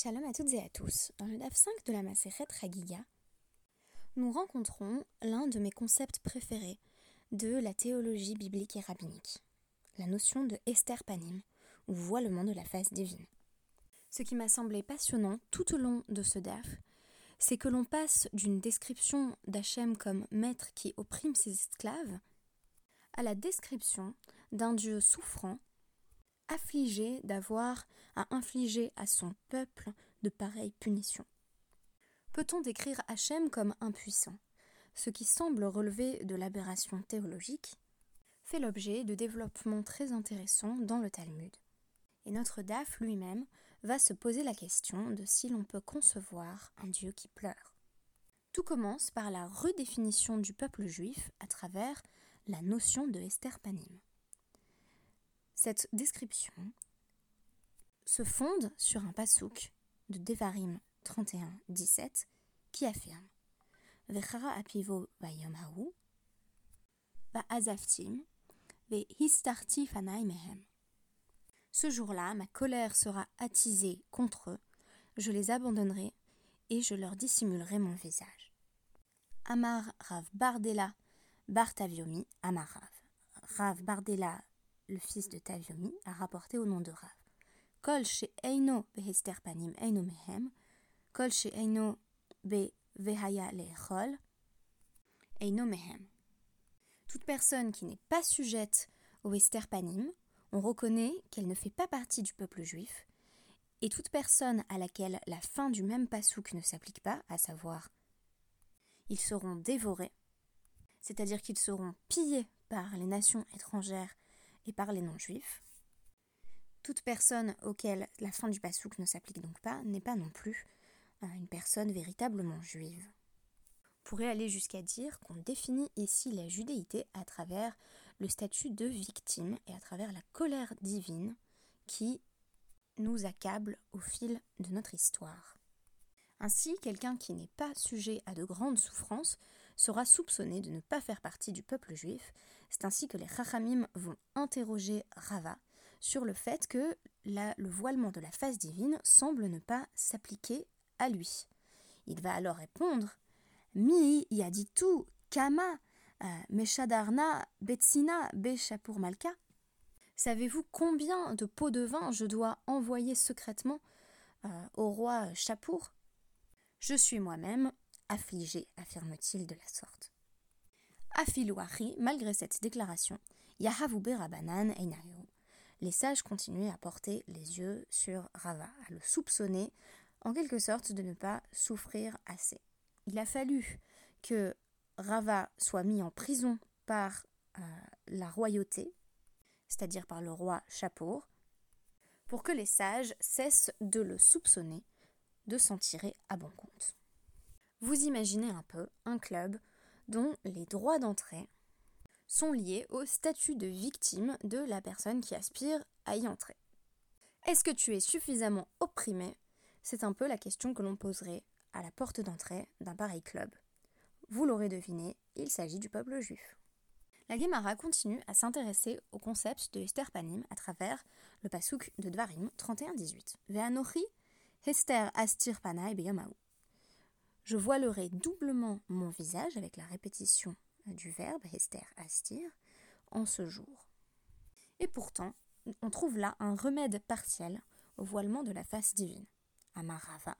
Shalom à toutes et à tous. Dans le DAF 5 de la Masséret Raghigah, nous rencontrons l'un de mes concepts préférés de la théologie biblique et rabbinique, la notion de Esther Panim, ou voilement de la face divine. Ce qui m'a semblé passionnant tout au long de ce DAF, c'est que l'on passe d'une description d'Hachem comme maître qui opprime ses esclaves à la description d'un Dieu souffrant, affligé d'avoir à infliger à son peuple de pareilles punitions. Peut-on décrire Hachem comme impuissant ? Ce qui semble relever de l'aberration théologique fait l'objet de développements très intéressants dans le Talmud. Et notre DAF lui-même va se poser la question de si l'on peut concevoir un Dieu qui pleure. Tout commence par la redéfinition du peuple juif à travers la notion de Esther Panim. Cette description se fonde sur un passouk de Devarim 31-17 qui affirme « Vechara apivo vayom haou, va'azaftim, vehistarti fanai mehem » Ce jour-là, ma colère sera attisée contre eux, je les abandonnerai et je leur dissimulerai mon visage. Amar Rav Bardela Bar Taviyomi, Amar Rav. Rav Bardela, le fils de Taviomi, a rapporté au nom de Rav. Kol she'eino behester panim eino mehem, kol she'eino behaya le'chol, eino mehem. Toute personne qui n'est pas sujette au Esther Panim, on reconnaît qu'elle ne fait pas partie du peuple juif, et toute personne à laquelle la fin du même passouk ne s'applique pas, à savoir ils seront dévorés, c'est-à-dire qu'ils seront pillés par les nations étrangères et par les non-juifs, toute personne auquel la fin du passouk ne s'applique donc pas n'est pas non plus une personne véritablement juive. On pourrait aller jusqu'à dire qu'on définit ici la judéité à travers le statut de victime et à travers la colère divine qui nous accable au fil de notre histoire. Ainsi, quelqu'un qui n'est pas sujet à de grandes souffrances sera soupçonné de ne pas faire partie du peuple juif. C'est ainsi que les Chachamim vont interroger Rava sur le fait que le voilement de la face divine semble ne pas s'appliquer à lui. Il va alors répondre « Mi yaditu kama » Meshadarna, Betsina, Beshapur Malka. Savez-vous combien de pots de vin je dois envoyer secrètement au roi Shapur ? Je suis moi-même affligé, affirme-t-il de la sorte. Afilouari, malgré cette déclaration, Yahavu Berabanan Einayou. Les sages continuaient à porter les yeux sur Rava, à le soupçonner, en quelque sorte, de ne pas souffrir assez. Il a fallu que Rava soit mis en prison par la royauté, c'est-à-dire par le roi Shapur, pour que les sages cessent de le soupçonner, de s'en tirer à bon compte. Vous imaginez un peu un club dont les droits d'entrée sont liés au statut de victime de la personne qui aspire à y entrer. Est-ce que tu es suffisamment opprimé ? C'est un peu la question que l'on poserait à la porte d'entrée d'un pareil club. Vous l'aurez deviné, il s'agit du peuple juif. La Gemara continue à s'intéresser au concept de Esther Panim à travers le passouk de Dvarim 31-18. Ve'anochi Esther astir panai beyomahu. Je voilerai doublement mon visage avec la répétition du verbe Esther astir en ce jour. Et pourtant, on trouve là un remède partiel au voilement de la face divine. Amar Rava,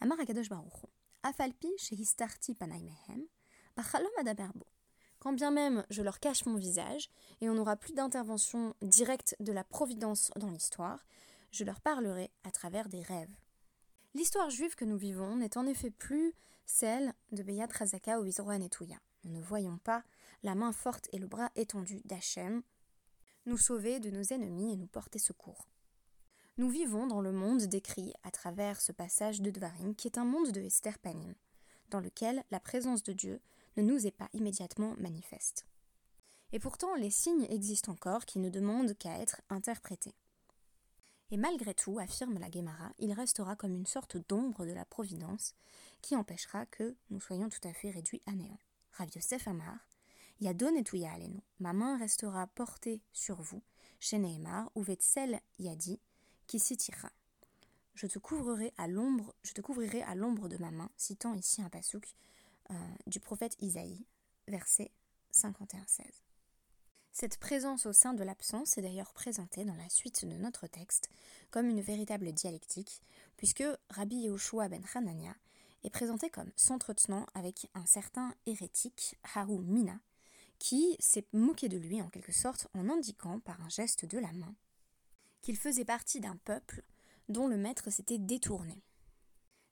Amar Akadosh Baruch Hu. Afalpi shehistarti panai mehem, bachalom adaberbo. Quand bien même je leur cache mon visage et on n'aura plus d'intervention directe de la providence dans l'histoire, je leur parlerai à travers des rêves. L'histoire juive que nous vivons n'est en effet plus celle de Beyad Razaka ou Zroa Netouya. Nous ne voyons pas la main forte et le bras étendu d'Hachem nous sauver de nos ennemis et nous porter secours. Nous vivons dans le monde décrit à travers ce passage de Dvarim, qui est un monde de Esther Panim, dans lequel la présence de Dieu ne nous est pas immédiatement manifeste. Et pourtant, les signes existent encore qui ne demandent qu'à être interprétés. Et malgré tout, affirme la Gemara, il restera comme une sorte d'ombre de la providence qui empêchera que nous soyons tout à fait réduits à néant. Rav Yosef Amar, Yadon et Touya Alenu, ma main restera portée sur vous, chez Nehemar, ou Vetsel Yadi, qui s'y tirera. Je te couvrirai à l'ombre de ma main, citant ici un passouk du prophète Isaïe, verset 51-16. Cette présence au sein de l'absence est d'ailleurs présentée dans la suite de notre texte comme une véritable dialectique, puisque Rabbi Yehoshua ben Hanania est présenté comme s'entretenant avec un certain hérétique, Haru Mina, qui s'est moqué de lui en quelque sorte en indiquant par un geste de la main qu'il faisait partie d'un peuple dont le maître s'était détourné.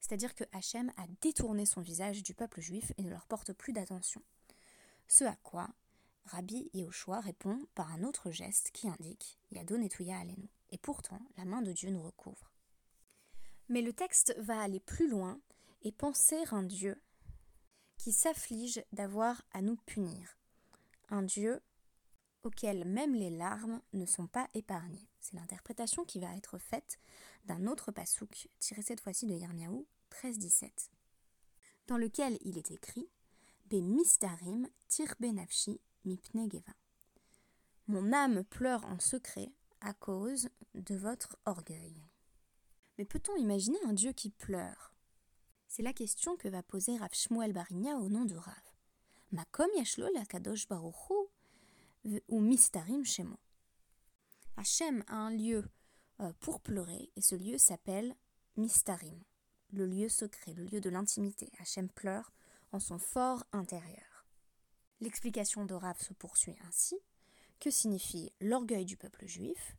C'est-à-dire que Hachem a détourné son visage du peuple juif et ne leur porte plus d'attention. Ce à quoi Rabbi Yehoshua répond par un autre geste qui indique « Yado Netouya alenu » et pourtant la main de Dieu nous recouvre. Mais le texte va aller plus loin et penser un Dieu qui s'afflige d'avoir à nous punir. Un Dieu auquel même les larmes ne sont pas épargnées. C'est l'interprétation qui va être faite d'un autre passouk, tiré cette fois-ci de Yerniaou 13-17, dans lequel il est écrit « Be mistarim tirbe nafshi mipne geva »« Mon âme pleure en secret à cause de votre orgueil. » Mais peut-on imaginer un Dieu qui pleure ? C'est la question que va poser Rav Shmuel Barinia au nom de Rav. « Makom yashlo la kadosh baruchu » ou Mistarim Shemo. Hachem a un lieu pour pleurer et ce lieu s'appelle Mistarim, le lieu secret, le lieu de l'intimité. Hachem pleure en son fort intérieur. L'explication de Rav se poursuit ainsi. Que signifie l'orgueil du peuple juif ?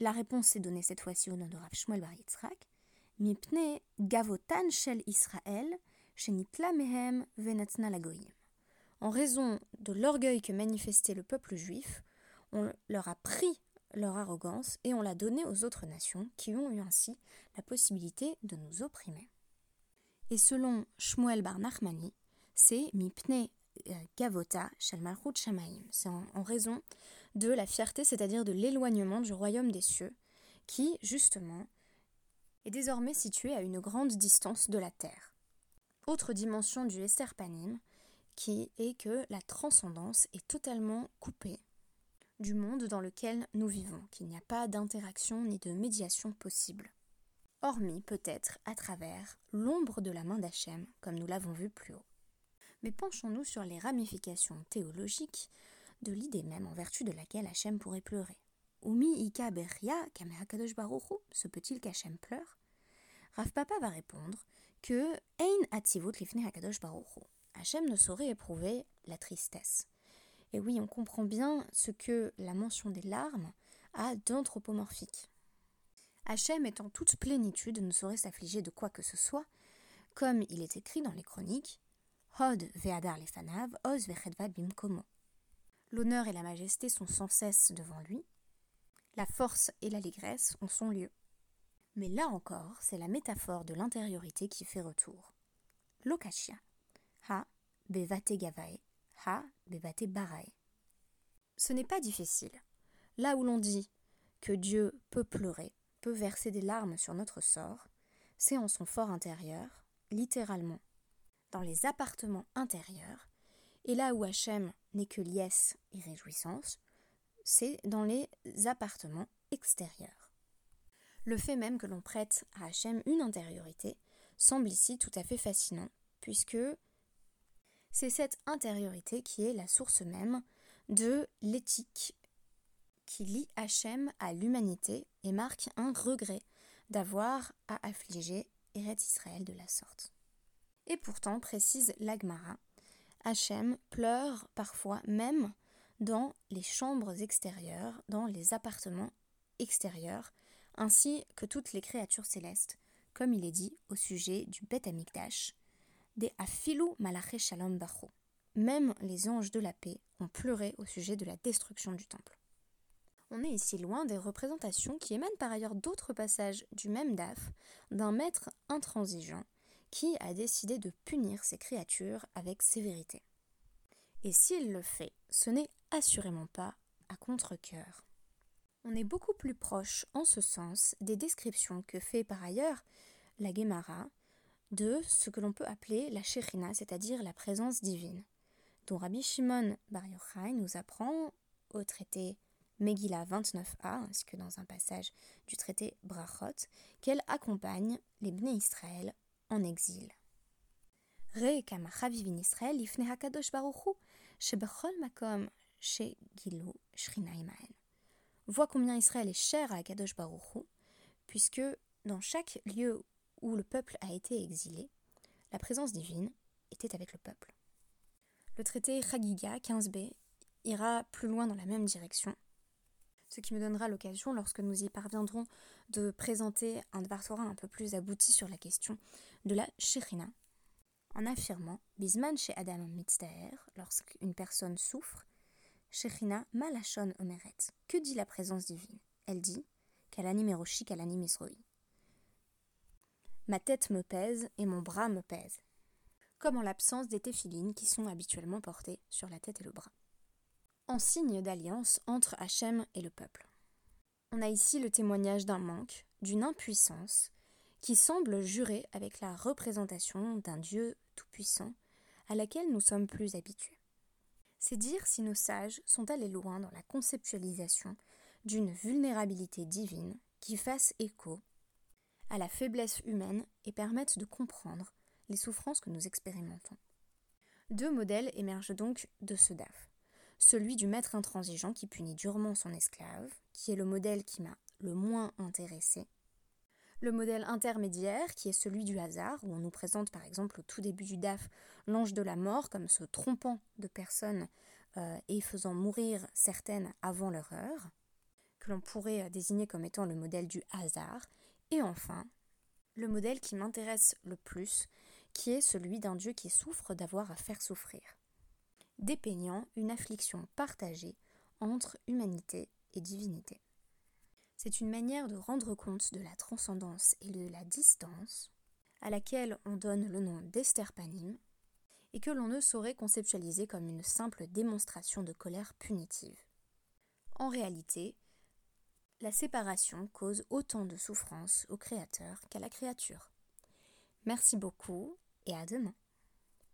La réponse est donnée cette fois-ci au nom de Rav Shmuel Bar Yitzhak. Mipne Gavotan Shel Israël, Shenitla Mehem Venatna Lagoyim. En raison de l'orgueil que manifestait le peuple juif, on leur a pris leur arrogance et on l'a donnée aux autres nations qui ont eu ainsi la possibilité de nous opprimer. Et selon Shmuel Bar Nachmani, c'est « Mipne Gavota Shalmalchut Shamaim ». C'est en raison de la fierté, c'est-à-dire de l'éloignement du royaume des cieux, qui, justement, est désormais situé à une grande distance de la terre. Autre dimension du Esther Panim, qui est que la transcendance est totalement coupée du monde dans lequel nous vivons, qu'il n'y a pas d'interaction ni de médiation possible, hormis peut-être à travers l'ombre de la main d'Hachem, comme nous l'avons vu plus haut. Mais penchons-nous sur les ramifications théologiques de l'idée même en vertu de laquelle Hachem pourrait pleurer. « Umi Ika Beria Kamea Kadosh Baruchu » se peut-il qu'Hachem pleure ? Raf Papa va répondre que « Ein Ativot Lifne Hakadosh Baruchu » Hachem ne saurait éprouver la tristesse. Et oui, on comprend bien ce que la mention des larmes a d'anthropomorphique. Hachem est en toute plénitude, ne saurait s'affliger de quoi que ce soit, comme il est écrit dans les chroniques « Hod ve'adar lefanav, oz ve'chedva bimkomo ». L'honneur et la majesté sont sans cesse devant lui, la force et l'allégresse ont son lieu. Mais là encore, c'est la métaphore de l'intériorité qui fait retour. Lokashia. Ha bevate gavae, ha bevate barae. Ce n'est pas difficile. Là où l'on dit que Dieu peut pleurer, peut verser des larmes sur notre sort, c'est en son fort intérieur, littéralement, dans les appartements intérieurs, et là où Hachem n'est que liesse et réjouissance, c'est dans les appartements extérieurs. Le fait même que l'on prête à Hachem une intériorité semble ici tout à fait fascinant, puisque c'est cette intériorité qui est la source même de l'éthique qui lie Hachem à l'humanité et marque un regret d'avoir à affliger Eretz Israël de la sorte. Et pourtant, précise l'Agmara, Hachem pleure parfois même dans les chambres extérieures, dans les appartements extérieurs, ainsi que toutes les créatures célestes, comme il est dit au sujet du Bet-Amikdash, des afilou malaché shalom bacho. Même les anges de la paix ont pleuré au sujet de la destruction du temple. On est ici loin des représentations qui émanent par ailleurs d'autres passages du même daf, d'un maître intransigeant qui a décidé de punir ses créatures avec sévérité. Et s'il le fait, ce n'est assurément pas à contre-cœur. On est beaucoup plus proche, en ce sens, des descriptions que fait par ailleurs la Guémara, de ce que l'on peut appeler la Shechina, c'est-à-dire la présence divine, dont Rabbi Shimon Bar Yochai nous apprend au traité Megillah 29a, ainsi que dans un passage du traité Brachot, qu'elle accompagne les Bnei Israël en exil. Vois combien Israël est cher à Akadosh Baruch Hu, puisque dans chaque lieu où le peuple a été exilé, la présence divine était avec le peuple. Le traité Chagiga 15b ira plus loin dans la même direction, ce qui me donnera l'occasion, lorsque nous y parviendrons, de présenter un Dvartorin un peu plus abouti sur la question de la Shechina, en affirmant « Bisman chez Adam Mitztaer » lorsqu'une personne souffre, Shechina malachon omeret. Que dit la présence divine? Elle dit « Kalani meroshi, kalani mesroi ». Ma tête me pèse et mon bras me pèse, comme en l'absence des téphilines qui sont habituellement portées sur la tête et le bras, en signe d'alliance entre Hachem et le peuple. On a ici le témoignage d'un manque, d'une impuissance, qui semble jurer avec la représentation d'un Dieu tout-puissant à laquelle nous sommes plus habitués. C'est dire si nos sages sont allés loin dans la conceptualisation d'une vulnérabilité divine qui fasse écho à la faiblesse humaine et permette de comprendre les souffrances que nous expérimentons. Deux modèles émergent donc de ce daf. Celui du maître intransigeant qui punit durement son esclave, qui est le modèle qui m'a le moins intéressé. Le modèle intermédiaire, qui est celui du hasard, où on nous présente par exemple au tout début du DAF l'ange de la mort comme se trompant de personnes et faisant mourir certaines avant leur heure, que l'on pourrait désigner comme étant le modèle du hasard. Et enfin, le modèle qui m'intéresse le plus, qui est celui d'un Dieu qui souffre d'avoir à faire souffrir, dépeignant une affliction partagée entre humanité et divinité. C'est une manière de rendre compte de la transcendance et de la distance, à laquelle on donne le nom d'Esther Panim, et que l'on ne saurait conceptualiser comme une simple démonstration de colère punitive. En réalité, la séparation cause autant de souffrance au Créateur qu'à la créature. Merci beaucoup et à demain.